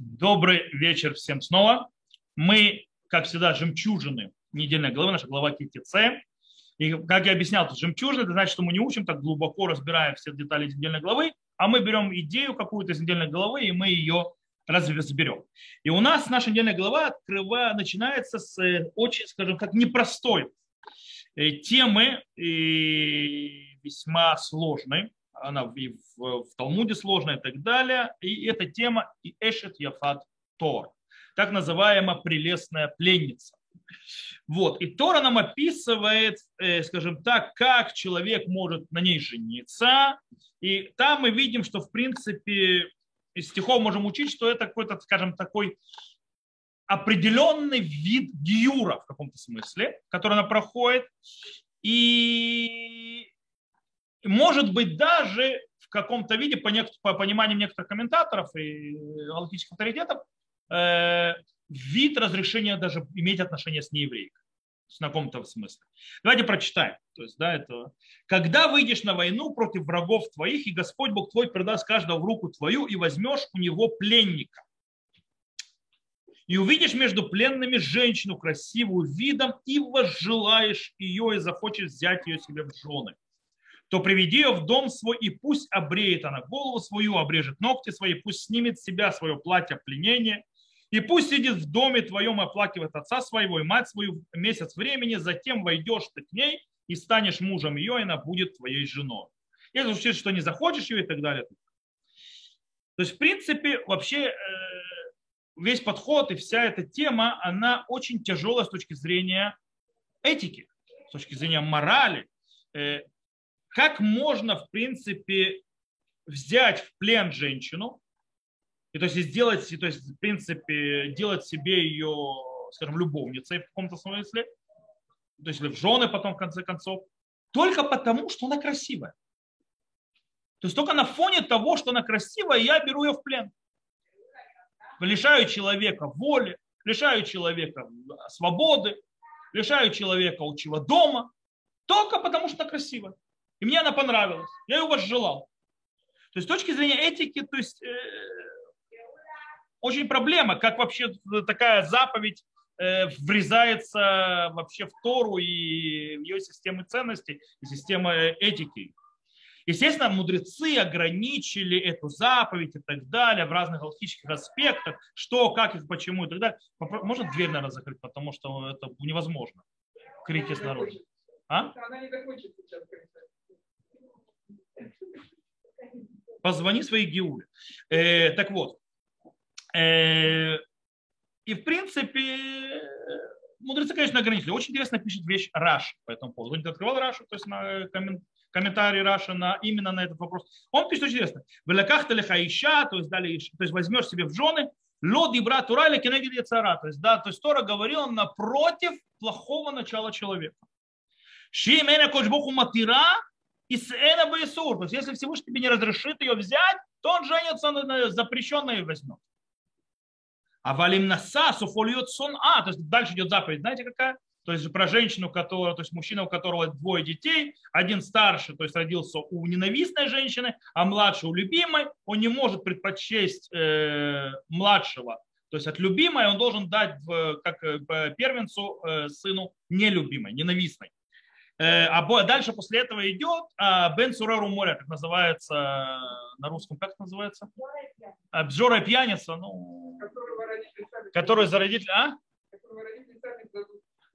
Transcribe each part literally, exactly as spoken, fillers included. Добрый вечер всем снова. Мы, как всегда, жемчужины недельной главы, наша глава Ки Теце. И, как я объяснял, тут жемчужины, это значит, что мы не учим так глубоко, разбирая все детали недельной главы, а мы берем идею какую-то из недельной главы, и мы ее разберем. И у нас наша недельная глава открывая, начинается с очень, скажем так, непростой темы, и весьма сложной. Она и в, в Талмуде сложная и так далее. И эта тема и Эшет Яфат Тор, так называемая прелестная пленница. Вот. И Тора нам описывает, скажем так, как человек может на ней жениться. И там мы видим, что в принципе из стихов можем учить, что это какой-то, скажем, такой определенный вид гиюра в каком-то смысле, который она проходит. И может быть, даже в каком-то виде, по, некотор, по пониманию некоторых комментаторов и галактических авторитетов, э, вид разрешения даже иметь отношение с нееврейкой, в каком-то смысле. Давайте прочитаем. То есть, да, это... «Когда выйдешь на войну против врагов твоих, и Господь Бог твой передаст каждого в руку твою, и возьмешь у него пленника. И увидишь между пленными женщину красивую видом, и возжелаешь ее, и захочешь взять ее себе в жены. То приведи ее в дом свой, и пусть обреет она голову свою, обрежет ногти свои, пусть снимет с себя свое платье пленения, и пусть сидит в доме твоем и оплакивает отца своего и мать свою месяц времени, затем войдешь ты к ней и станешь мужем ее, и она будет твоей женой. Если учишь, что не захочешь ее и так далее». То есть, в принципе, вообще весь подход и вся эта тема, она очень тяжелая с точки зрения этики, с точки зрения морали. Как можно, в принципе, взять в плен женщину, и то есть сделать, и, то есть, в принципе, делать себе ее, скажем, любовницей в каком-то смысле, то есть в жены потом, в конце концов, только потому, что она красивая. То есть только на фоне того, что она красивая, я беру ее в плен. Лишаю человека воли, лишаю человека свободы, лишаю человека отчего дома, только потому, что она красивая. И мне она понравилась. Я ее возжелал. То есть с точки зрения этики, то есть э, очень проблема, как вообще такая заповедь э, врезается вообще в Тору и в ее систему ценностей, и систему этики. Естественно, мудрецы ограничили эту заповедь и так далее в разных галактических аспектах, что, как и почему и так далее. Можно дверь, наверное, закрыть, потому что это невозможно. Крики снаружи. А? Позвони своей геуле. Э, так вот. Э, и в принципе, мудрецы, конечно, ограничили. Очень интересно пишет вещь Раша по этому поводу. Он не открывал Рашу, то есть на коммен... комментарий Раши на... именно на этот вопрос. Он пишет очень интересно. «Велаках талиха ища», то есть, дали, то есть возьмешь себе в жены, лод и брат ура, или кенегид яцара. То есть, да, то есть Тора говорила напротив плохого начала человека. «Ши мене кочбуху матира». То есть, если Всевышний тебе не разрешит ее взять, то он женится на запрещенной и возьмет. А валим наса суфольет сон а. То есть дальше идет заповедь, знаете какая? То есть про женщину, которая, то есть мужчина, у которого двое детей, один старше, то есть родился у ненавистной женщины, а младший у любимой, он не может предпочесть э, младшего, то есть от любимой, он должен дать как первенцу э, сыну нелюбимой, ненавистной. А дальше после этого идет Бен Сурару моря, как называется на русском, как это называется? Обжора пьяница, ну, который за родителей, а?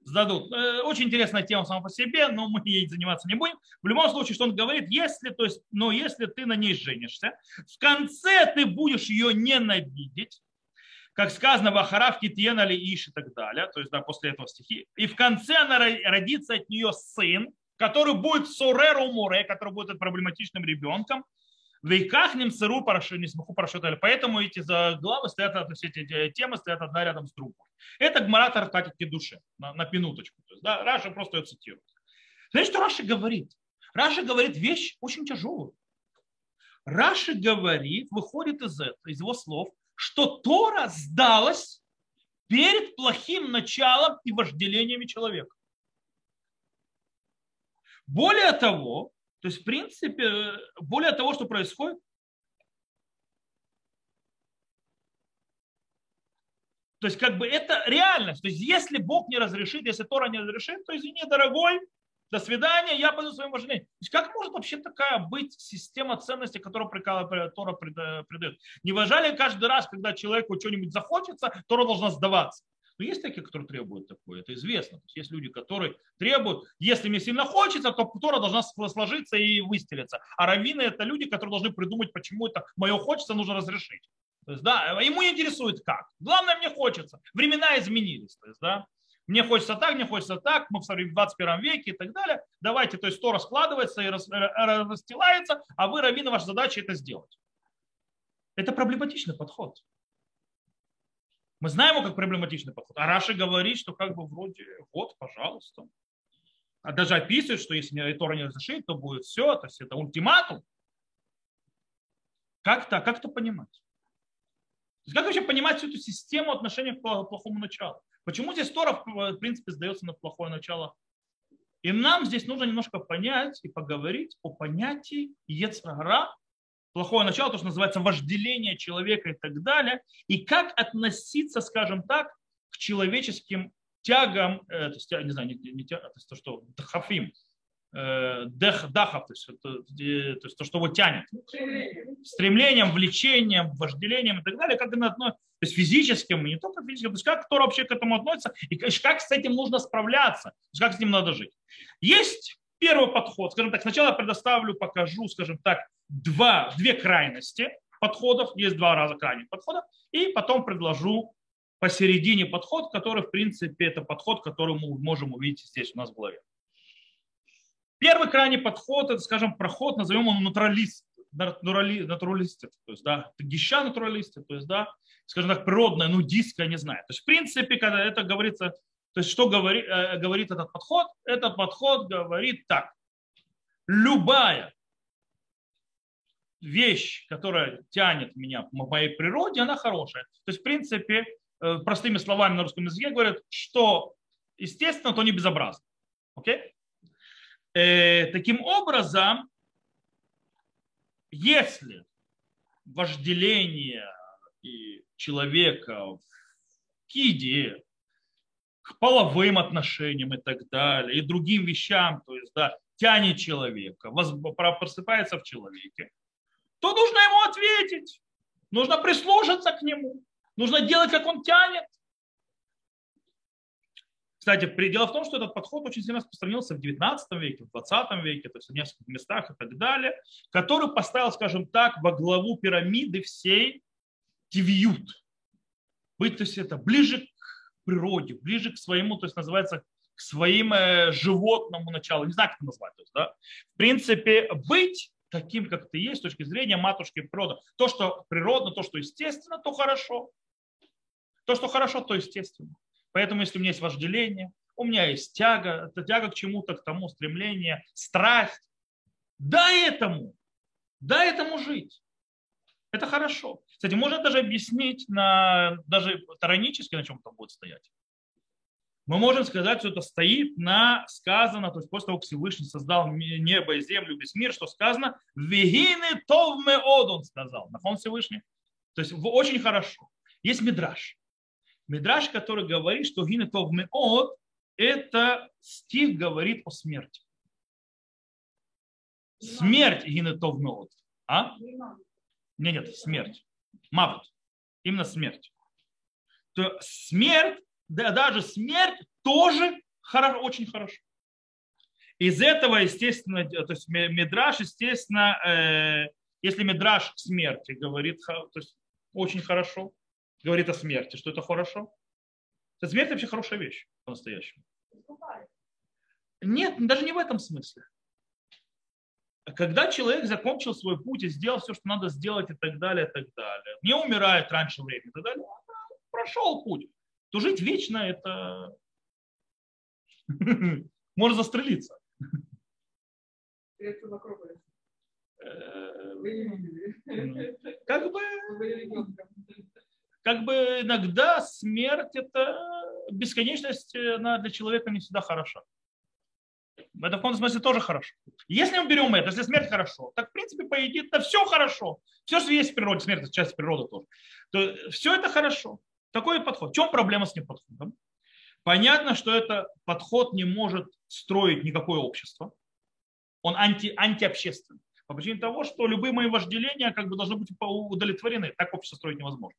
Сдадут. Очень интересная тема сама по себе, но мы ей заниматься не будем. В любом случае, что он говорит, если, то есть, но если ты на ней женишься, в конце ты будешь ее ненавидеть, как сказано в Ахаравке Тьенали Иш и так далее, то есть да, после этого стихи. И в конце она родится от нее сын, который будет Сореру Море, который будет проблематичным ребенком. Вейкахнем сыру парашют, не смаху парашют. Поэтому эти главы стоят, то есть эти темы стоят одна рядом с другой. Это Гмарат Артакики души, на, на пинуточку. То есть, да, Раша просто ее цитирует. Знаете, что Раша говорит? Раша говорит вещь очень тяжелую. Раша говорит, выходит из этого, из его слов, что Тора сдалась перед плохим началом и вожделениями человека. Более того, то есть в принципе, более того, что происходит, То есть как бы это реальность. То есть если Бог не разрешит, если Тора не разрешит, то извини, дорогой, до свидания, я пойду своему жене. То есть как может вообще такая быть система ценностей, которую Тора придает? Не уважали каждый раз, когда человеку что-нибудь захочется, Тора должна сдаваться. Но есть такие, которые требуют такое, это известно. То есть, есть люди, которые требуют, если мне сильно хочется, то Тора должна сложиться и выстелиться. А раввины – это люди, которые должны придумать, почему это мое хочется, нужно разрешить. То есть, да, ему интересует как. Главное, мне хочется. Времена изменились. То есть, да, мне хочется так, мне хочется так, мы в двадцать первом веке и так далее. Давайте, то есть Тора складывается и расстилается, а вы, раввины, ваша задача это сделать. Это проблематичный подход. Мы знаем его как проблематичный подход. А Раши говорит, что как бы вроде вот, пожалуйста. А даже описывает, что если Тора не разрешит, то будет все. То есть это ультиматум. Как-то, как это понимать? То есть как вообще понимать всю эту систему отношений к плохому началу? Почему здесь Тора, в принципе, сдается на плохое начало? И нам здесь нужно немножко понять и поговорить о понятии ецра-гара. Плохое начало, то, что называется вожделение человека и так далее. И как относиться, скажем так, к человеческим тягам, э, то есть, я не знаю, не, не тягам, то есть то, что дхафим, э, дех, дахав, то есть, это, э, то есть то, что его тянет. Стремлением, влечением, вожделением и так далее. Как оно относится, то есть физическим, и не только физическим. То есть как Тора вообще к этому относится, и как с этим нужно справляться, то есть, как с ним надо жить. Есть первый подход, скажем так, сначала я предоставлю, покажу, скажем так, два, две крайности подходов, есть два раза крайних подходов, и потом предложу посередине подход, который, в принципе, это подход, который мы можем увидеть здесь у нас в голове. Первый крайний подход, это, скажем, проход, назовем его натуралист, натуралистик, то есть, да, гища натуралистик, то есть, да, скажем так, природная, нудистская, не знаю. То есть, в принципе, когда это говорится... То есть, что говорит, э, говорит этот подход? Этот подход говорит так. Любая вещь, которая тянет меня в моей природе, она хорошая. То есть, в принципе, э, простыми словами на русском языке говорят, что естественно, то не безобразно. Okay? Э, таким образом, если вожделение человека в киде к половым отношениям и так далее, и другим вещам, то есть, да, тянет человека, просыпается в человеке, то нужно ему ответить, нужно прислушаться к нему, нужно делать, как он тянет. Кстати, дело в том, что этот подход очень сильно распространился в девятнадцатом веке, в двадцатом веке, то есть в нескольких местах и так далее, который поставил, скажем так, во главу пирамиды всей тивиют. Быть, то есть это ближе к природе, ближе к своему, то есть называется к своим животному началу, не знаю, как это назвать. То есть, да? В принципе, быть таким, как ты есть, с точки зрения матушки природы. То, что природно, то, что естественно, то хорошо. То, что хорошо, то естественно. Поэтому, если у меня есть вожделение, у меня есть тяга, это тяга к чему-то, к тому, стремление, страсть. Дай этому, дай этому жить. Это хорошо. Кстати, можно даже объяснить, на, даже таранически, на чем это будет стоять. Мы можем сказать, что это стоит на сказано, то есть после того, как Всевышний создал небо и землю, весь мир, что сказано, «Вегины товме одон» сказал. Нахон Всевышний. То есть очень хорошо. Есть мидраш. Мидраш, который говорит, что «Гины товме од» – это стих говорит о смерти. Смерть «Гины товме од». А? Нет, нет, смерть. Мавут. Именно смерть. То смерть, да, даже смерть тоже хоро, очень хорошо. Из этого, естественно, то есть мидраш, естественно, э, если мидраш смерти говорит, то есть очень хорошо, говорит о смерти, что это хорошо. То смерть вообще хорошая вещь по-настоящему. Нет, даже не в этом смысле. Когда человек закончил свой путь и сделал все, что надо сделать и так далее, и так далее, не умирает раньше времени и так далее, прошел путь, то жить вечно это можно застрелиться. Это вокруг. Как бы, как бы иногда смерть это бесконечность для человека не всегда хороша. Это в каком-то смысле тоже хорошо. Если мы берем это, если смерть хорошо, так в принципе, по идее, это все хорошо. Все, что есть в природе, смерть – это часть природы тоже. То все это хорошо. Такой подход. В чем проблема с ним подходом? Понятно, что этот подход не может строить никакое общество. Он анти, антиобщественный. По причине того, что любые мои вожделения как бы должны быть удовлетворены. Так общество строить невозможно.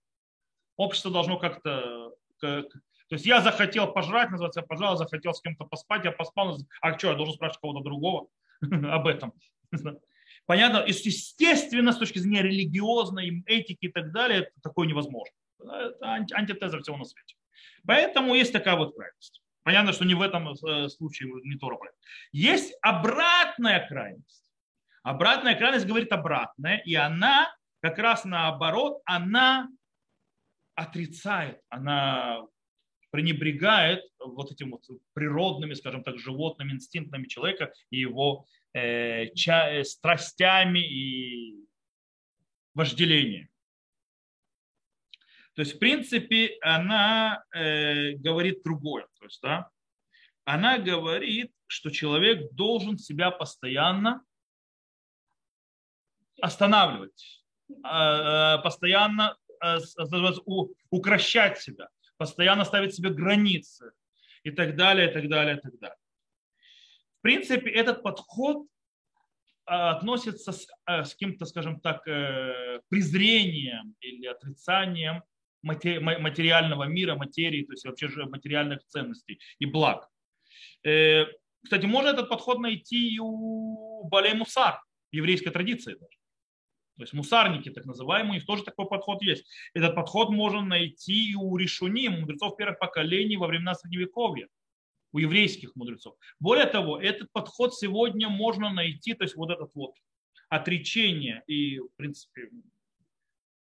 Общество должно как-то... Как, то есть я захотел пожрать, называется, я пожрал, захотел с кем-то поспать, я поспал. А что, я должен спрашивать кого-то другого об этом? Понятно? Естественно, с точки зрения религиозной, этики и так далее, это такое невозможно. Это антитеза всего на свете. Поэтому есть такая вот крайность. Понятно, что не в этом случае, не Тора. Есть обратная крайность. Обратная крайность говорит обратное, и она как раз наоборот, она отрицает, она пренебрегает вот этим вот природными, скажем так, животными инстинктами человека и его э, ча- страстями и вожделением. То есть, в принципе, она э, говорит другое. То есть, да, она говорит, что человек должен себя постоянно останавливать, э, постоянно э, у, укращать себя, постоянно ставить себе границы и так далее, и так далее, и так далее. В принципе, этот подход относится с, с каким-то, скажем так, презрением или отрицанием материального мира, материи, то есть вообще материальных ценностей и благ. Кстати, можно этот подход найти и у Балей Мусар, еврейской традиции даже. То есть мусарники, так называемые, у них тоже такой подход есть. Этот подход можно найти и у решуним, мудрецов первых поколений во времена Средневековья, у еврейских мудрецов. Более того, этот подход сегодня можно найти, то есть вот этот вот отречение и, в принципе,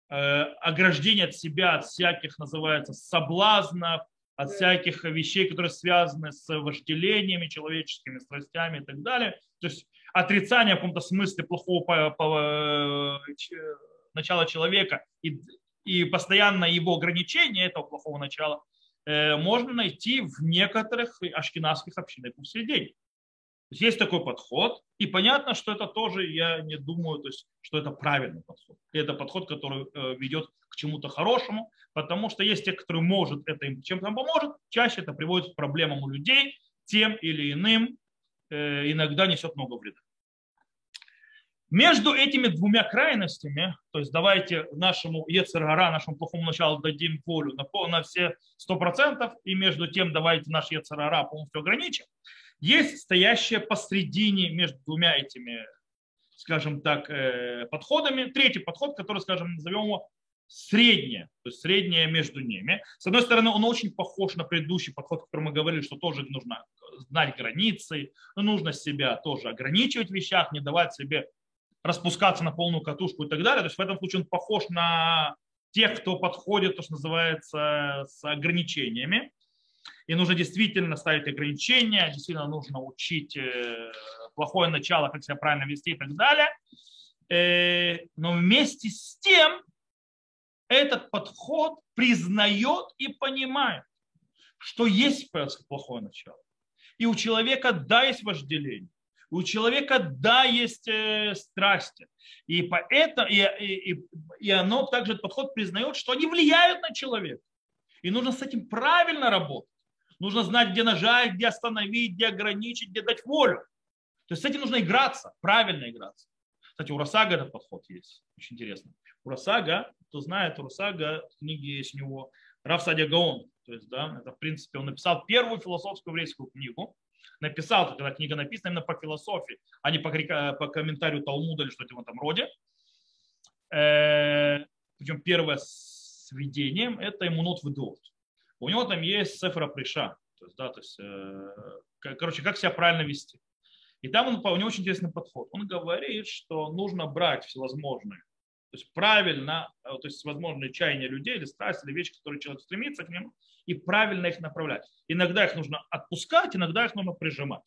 ограждение от себя, от всяких, называется, соблазнов, от всяких вещей, которые связаны с вожделениями человеческими, страстями и так далее. То есть отрицание в каком-то смысле плохого по, по, начала человека и, и постоянно его ограничение этого плохого начала можно найти в некоторых ашкеназских общинах по сей день. Есть, есть такой подход, и понятно, что это тоже, я не думаю, то есть, что это правильный подход. И это подход, который ведет к чему-то хорошему, потому что есть те, которые может это им чем-то поможет, чаще это приводит к проблемам у людей, тем или иным, иногда несет много вреда. Между этими двумя крайностями, то есть давайте нашему йецер хара, нашему плохому началу дадим волю на, на все сто процентов, и между тем давайте наш йецер хара полностью ограничим, есть стоящее посредине между двумя этими, скажем так, подходами, третий подход, который, скажем, назовем его среднее, то есть среднее между ними. С одной стороны, он очень похож на предыдущий подход, о котором мы говорили, что тоже нужно знать границы, нужно себя тоже ограничивать в вещах, не давать себе распускаться на полную катушку и так далее. То есть в этом случае он похож на тех, кто подходит, то, что называется, с ограничениями. И нужно действительно ставить ограничения, действительно нужно учить плохое начало, как себя правильно вести и так далее. Но вместе с тем этот подход признает и понимает, что есть плохое начало. И у человека, да, есть вожделение. У человека, да, есть э, страсти. И, поэтому, и, и, и оно также, этот подход признает, что они влияют на человека. И нужно с этим правильно работать. Нужно знать, где нажать, где остановить, где ограничить, где дать волю. То есть с этим нужно играться, правильно играться. Кстати, у Расага этот подход есть. Очень интересно. У Расага, кто знает, у Расага в книге есть у него Рафсадиагон. То есть, да, это, в принципе, он написал первую философскую еврейскую книгу. Написал, когда книга написана именно по философии, а не по, по комментарию Талмуда или что-то в этом роде. Э, причем первое сведением – это Эмунот ве-Деот. У него там есть Сефер а-Пришут. То есть, да, то есть, э, короче, как себя правильно вести. И там он, у него очень интересный подход. Он говорит, что нужно брать всевозможные, то есть правильно, то есть возможные чаяния людей или страсти, или вещи, которые человек стремится к ним, и правильно их направлять. Иногда их нужно отпускать, иногда их нужно прижимать.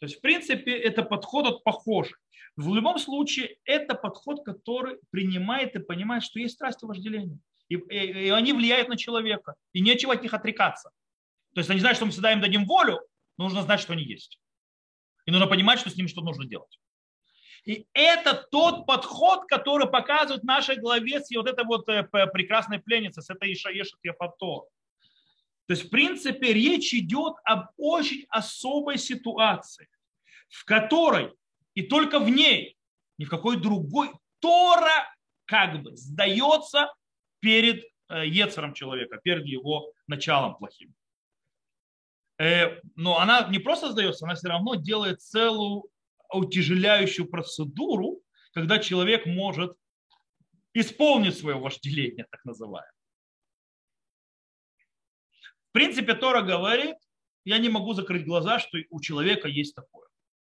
То есть, в принципе, это подход похожий. В любом случае, это подход, который принимает и понимает, что есть страсть и вожделение. И, и, и они влияют на человека. И нечего от них отрекаться. То есть они знают, что мы всегда им дадим волю, но нужно знать, что они есть. И нужно понимать, что с ними что-то нужно делать. И это тот подход, который показывает в нашей главе с вот этой вот прекрасной пленницей, с этой Эшет Яфат Тор. То есть, в принципе, речь идет об очень особой ситуации, в которой и только в ней, ни в какой другой, Тора как бы сдается перед ецером человека, перед его началом плохим. Но она не просто сдается, она все равно делает целую утяжеляющую процедуру, когда человек может исполнить свое вожделение, так называемое. В принципе, Тора говорит, я не могу закрыть глаза, что у человека есть такое.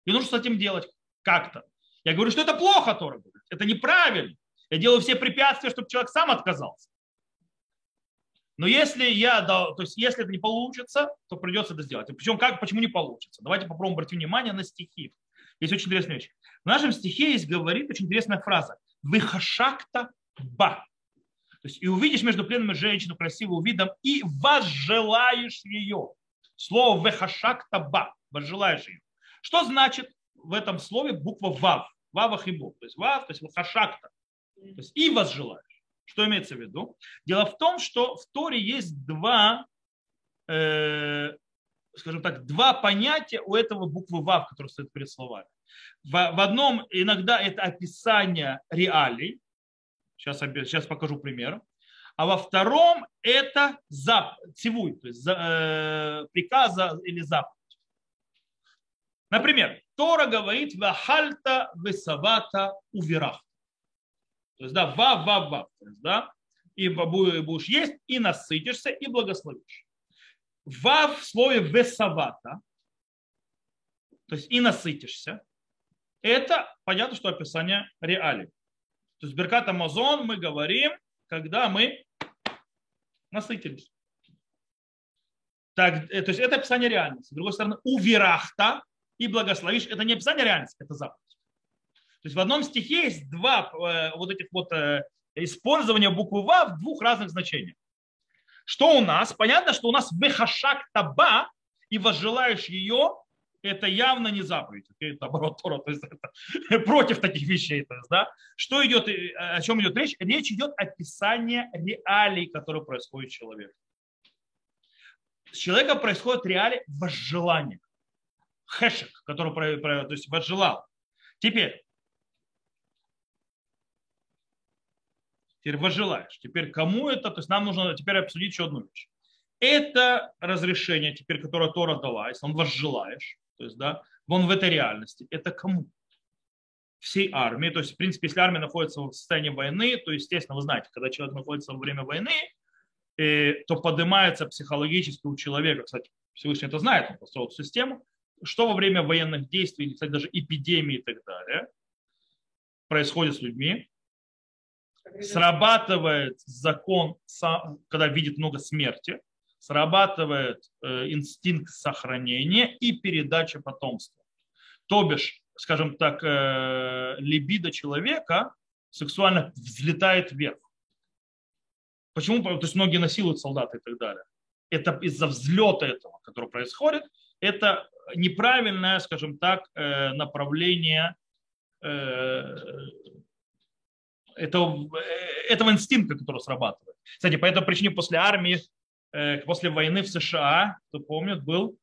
И нужно с этим делать как-то. Я говорю, что это плохо, Тора говорит, это неправильно. Я делаю все препятствия, чтобы человек сам отказался. Но если, я, то есть, если это не получится, то придется это сделать. Причем как, почему не получится? Давайте попробуем обратить внимание на стихи. Есть очень интересная вещь. В нашем стихе есть, говорит, очень интересная фраза. «Вихашакта ба». То есть, и увидишь между пленными женщину красивым видом, и возжелаешь ее. Слово «вихашакта ба», возжелаешь ее. Что значит в этом слове буква «вав»? «Вавах и бог». То есть «вав», то есть «вихашакта». То есть «и возжелаешь». Что имеется в виду? Дело в том, что в Торе есть два, э, скажем так, два понятия у этого буквы «вав», который стоит перед словами. В, в одном иногда это описание реалий. Сейчас, сейчас покажу пример. А во втором это зап, цивуй, то есть э, приказ или заповедь. Например, Тора говорит «вахальта весавата уверах». То есть, да, ва, ва, ва. То есть, да, и будешь есть, и насытишься, и благословишь. Ва в слове весавата, то есть и насытишься, это понятно, что описание реалий. То есть беркат Амазон мы говорим, когда мы насытились. Так, то есть это описание реальности. С другой стороны, уверахта и благословишь, это не описание реальности, это заповедь. То есть в одном стихе есть два э, вот этих вот э, использования буквы «ва» в двух разных значениях. Что у нас? Понятно, что у нас «вехашак таба» и «возжелаешь ее» – это явно не заповедь. Это оборот Тора, то есть это против таких вещей. То есть, да? Что идет, о чем идет речь? Речь идет о описании реалий, которые происходят с человеком. С человека происходит реалии возжелания. Хэшек, который то есть, возжелал. Теперь. Теперь возжелаешь. Теперь кому это? То есть нам нужно теперь обсудить еще одну вещь. Это разрешение, теперь, которое Тора дала, если он возжелаешь, то есть, да, он в этой реальности, это кому? Всей армии. То есть, в принципе, если армия находится в состоянии войны, то, естественно, вы знаете, когда человек находится во время войны, то поднимается психологически у человека, кстати, Всевышний это знает, он построил систему, что во время военных действий, кстати, даже эпидемии и так далее, происходит с людьми. Срабатывает закон, когда видит много смерти, срабатывает инстинкт сохранения и передача потомства. То бишь, скажем так, либидо человека сексуально взлетает вверх. Почему? То есть многие насилуют солдат и так далее. Это из-за взлета этого, который происходит. Это неправильное, скажем так, направление Этого, этого инстинкта, который срабатывает. Кстати, по этой причине после армии, после войны в США, кто помнит, был,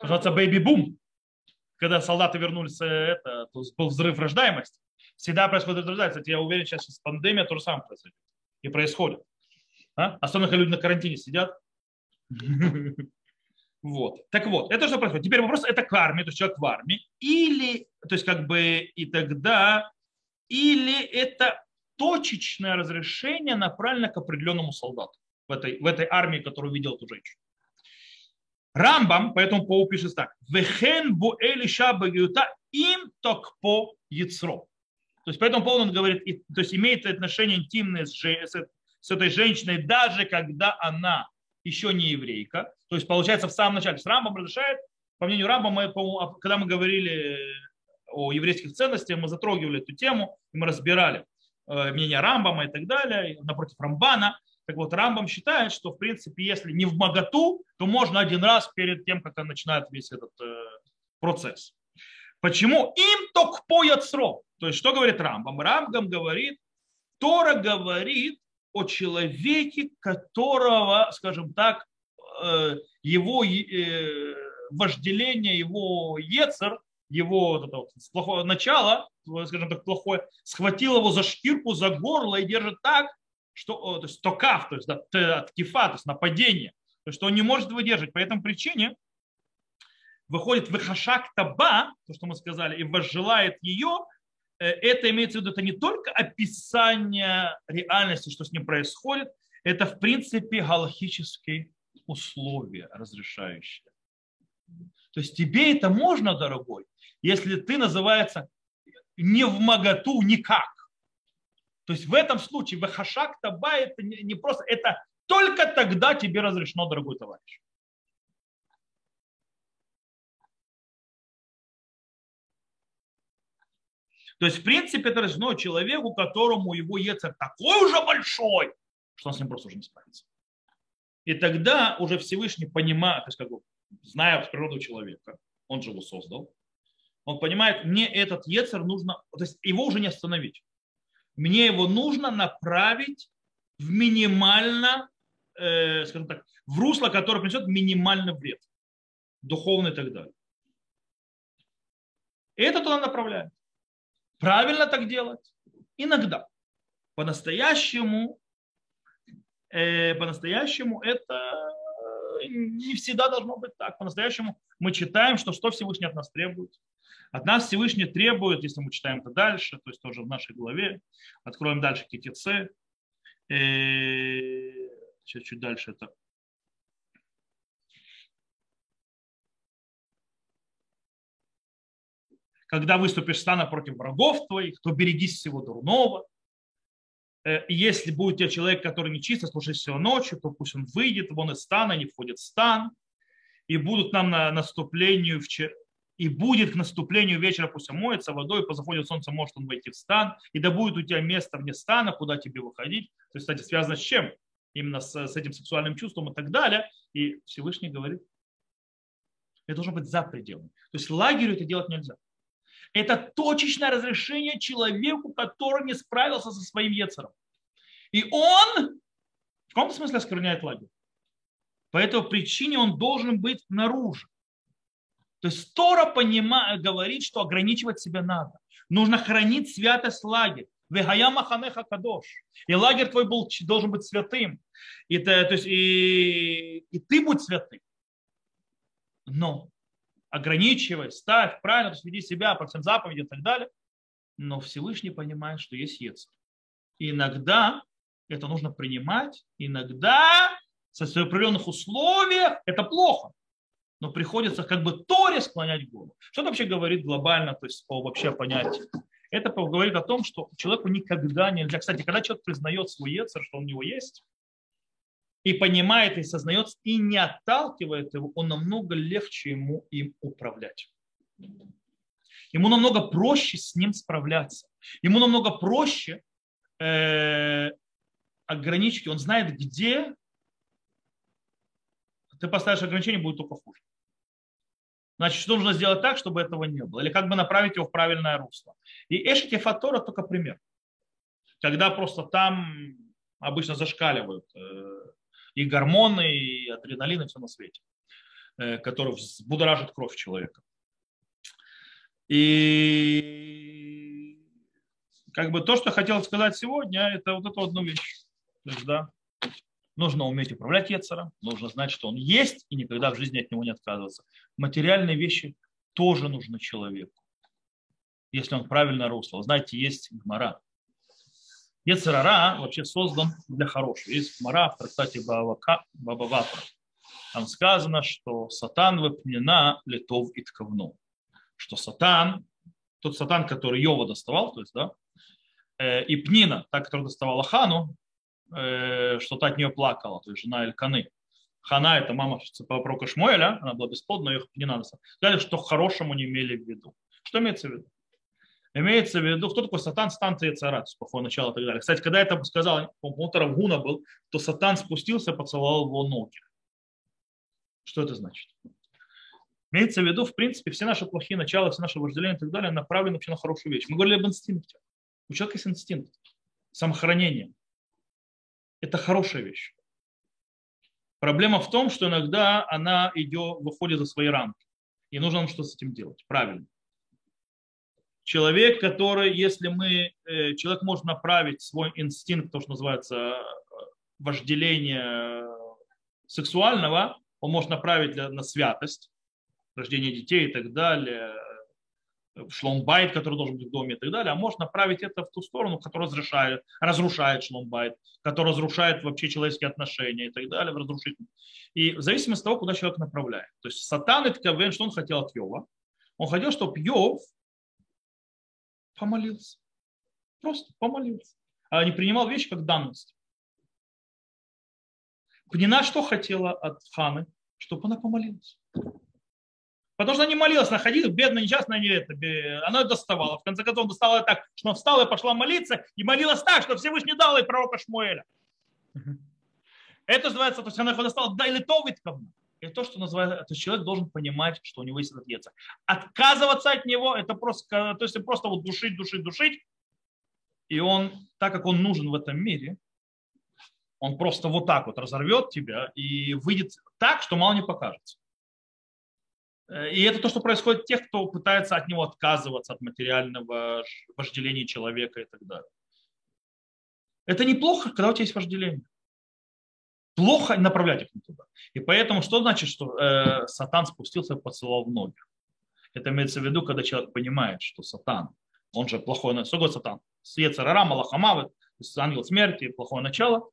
называется, бэйби-бум. Когда солдаты вернулись, это, то был взрыв рождаемости. Всегда происходит рождаемость. Кстати, я уверен, сейчас с пандемией то же самое происходит. И происходит. А? Особенно, когда люди на карантине сидят. Вот. Так вот, это что происходит. Теперь вопрос, это к армии, то есть человек в армии. Или, то есть как бы и тогда... Или это точечное разрешение направлено к определенному солдату в этой, в этой армии, которую видел эту женщину. Рамбам по этому поводу пишет так. То есть по этому поводу он говорит, то есть имеет отношение интимное с, с этой женщиной, даже когда она еще не еврейка. То есть получается в самом начале. То есть Рамбам разрешает, по мнению Рамбама, когда мы говорили... о еврейских ценностях, мы затрагивали эту тему, мы разбирали мнение Рамбама и так далее, напротив Рамбана. Так вот, Рамбам считает, что, в принципе, если не в моготу, то можно один раз перед тем, как он начинает весь этот процесс. Почему? Им ток поят срок. То есть что говорит Рамбам? Рамбам говорит, Тора говорит о человеке, которого, скажем так, его вожделение, его ецер, его вот вот, плохое начало, скажем так, плохое, схватил его за шкирку, за горло и держит так, что, то есть токав, то есть да, ткифа, то есть нападение, то есть что он не может выдержать. По этой причине выходит вехашак таба, то, что мы сказали, и возжелает ее, это имеется в виду, это не только описание реальности, что с ним происходит, это в принципе галахические условия разрешающие. То есть тебе это можно, дорогой, если ты называется не в магату никак. То есть в этом случае вехашак таба это не просто, это только тогда тебе разрешено, дорогой товарищ. То есть, в принципе, это разрешено человеку, которому его ецер такой уже большой, что он с ним просто уже не справится. И тогда уже Всевышний понимает, то есть, как бы, зная природу человека, он же его создал, он понимает, мне этот ецер нужно, то есть его уже не остановить. Мне его нужно направить в минимально, э, скажем так, в русло, которое принесет минимальный вред, духовный и так далее. И это туда направляет. Правильно так делать? Иногда. По-настоящему, э, по-настоящему это не всегда должно быть так. По-настоящему мы читаем, что, что Всевышний от нас требует. От нас Всевышний требует, если мы читаем это дальше, то есть тоже в нашей главе, откроем дальше Ки Теце. Э, сейчас чуть дальше это. Когда выступишь стана против врагов твоих, то берегись всего дурного. Если будет у тебя человек, который нечист, слушайся всего ночью, то пусть он выйдет вон из стана, не входит в стан. И будут нам на наступлению вчера, и будет к наступлению вечера, пусть омоется водой, по заходу солнца может он войти в стан. И да будет у тебя место вне стана, куда тебе выходить. То есть, кстати, связано с чем? Именно с, с этим сексуальным чувством и так далее. И Всевышний говорит, это должно быть за пределами. То есть лагерю это делать нельзя. Это точечное разрешение человеку, который не справился со своим ецером. И он в каком смысле оскверняет лагерь. По этой причине он должен быть наружу. То есть Тора понимает, говорит, что ограничивать себя надо. Нужно хранить святость лагеря. И лагерь твой был, должен быть святым. И ты, то есть, и, и ты будь святым. Но ограничивай, ставь, правильно, то есть веди себя по всем заповедям и так далее. Но Всевышний понимает, что есть ецер. Иногда это нужно принимать, иногда в определенных условиях это плохо. Но приходится как бы Торе склонять голову. Что это вообще говорит глобально, то есть о вообще понятии? Это говорит о том, что человеку никогда нельзя. Кстати, когда человек признает свой ецер, что он у него есть, и понимает, и сознается, и не отталкивает его, он намного легче ему им управлять. Ему намного проще с ним справляться. Ему намного проще э, ограничить. Он знает, где ты поставишь ограничение, будет только хуже. Значит, что нужно сделать так, чтобы этого не было? Или как бы направить его в правильное русло? И Эшет Яфат Тор только пример. Когда просто там обычно зашкаливают э, и гормоны, и адреналин, и все на свете, которые будоражат кровь человека. И как бы то, что хотел сказать сегодня, это вот эту одну вещь. То есть, да, нужно уметь управлять ецером, нужно знать, что он есть, и никогда в жизни от него не отказываться. Материальные вещи тоже нужны человеку, если он правильно русло. Знаете, есть гмара. Ецер ара вообще создан для хорошего. Есть гмара в трактате Бава Батра. Там сказано, что сатан ве пнина литов и ткавну. Что сатан, тот сатан, который Йова доставал, то есть, да, и Пнина, та, которая доставала Хану, что та от нее плакала, то есть жена Эльканы. Хана это мама пророка Шмуэля, она была бесплодна, ее Пнина доставала. Сказали, что хорошему не имели в виду. Что имеется в виду? Имеется в виду, кто такой сатан, станция цара, с плохого начала и так далее. Кстати, когда это сказал, по-моему, Рав Гуна был, то сатан спустился, поцеловал его ноги. Что это значит? Имеется в виду, в принципе, все наши плохие начала, все наши вожделения и так далее направлены вообще на хорошую вещь. Мы говорили об инстинкте. У человека есть инстинкт, самохранение. Это хорошая вещь. Проблема в том, что иногда она идет, выходит за свои рамки. И нужно нам что-то с этим делать. Правильно. Человек, который, если мы, человек может направить свой инстинкт, то, что называется вожделение сексуального, он может направить на святость, рождение детей и так далее, шломбайт, который должен быть в доме и так далее, а может направить это в ту сторону, которая разрушает, разрушает шломбайт, которая разрушает вообще человеческие отношения и так далее, разрушительно. И в зависимости от того, куда человек направляет. То есть сатан, это что он хотел от Йова? Он хотел, чтобы Йов помолился. Просто помолился. А не принимал вещи как данность. Пнина что хотела от Ханы? Чтобы она помолилась. Потому что она не молилась, она ходила, бедная, несчастная, не это, она доставала. В конце концов, достала так, что она встала и пошла молиться, и молилась так, что Всевышний дал ей пророка Шмуэля. Это называется, то есть она его достала, дай литовитковна. Это то, что называется, то есть человек должен понимать, что у него есть этот яйца. Отказываться от него, это просто, то есть просто вот душить, душить, душить. И он, так как он нужен в этом мире, он просто вот так вот разорвет тебя и выйдет так, что мало не покажется. И это то, что происходит тех, кто пытается от него отказываться, от материального вожделения человека и так далее. Это неплохо, когда у тебя есть вожделение. Плохо направлять их не туда. И поэтому что значит, что э, сатан спустился и поцеловал в ноги? Это имеется в виду, когда человек понимает, что сатан, он же плохой начало. Что говорит сатан? Сьецер ара, малахамавы, ангел смерти, плохое начало.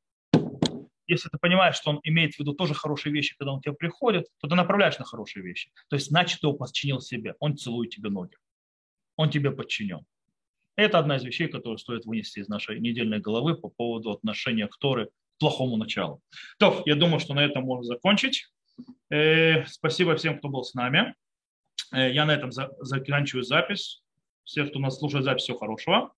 Если ты понимаешь, что он имеет в виду тоже хорошие вещи, когда он к тебе приходит, то ты направляешь на хорошие вещи. То есть, значит, ты его подчинил себе. Он целует тебе ноги. Он тебе подчинен. Это одна из вещей, которую стоит вынести из нашей недельной головы по поводу отношения к Торе к плохому началу. Так, я думаю, что на этом можно закончить. Спасибо всем, кто был с нами. Я на этом заканчиваю запись. Все, кто нас слушает запись, всего хорошего.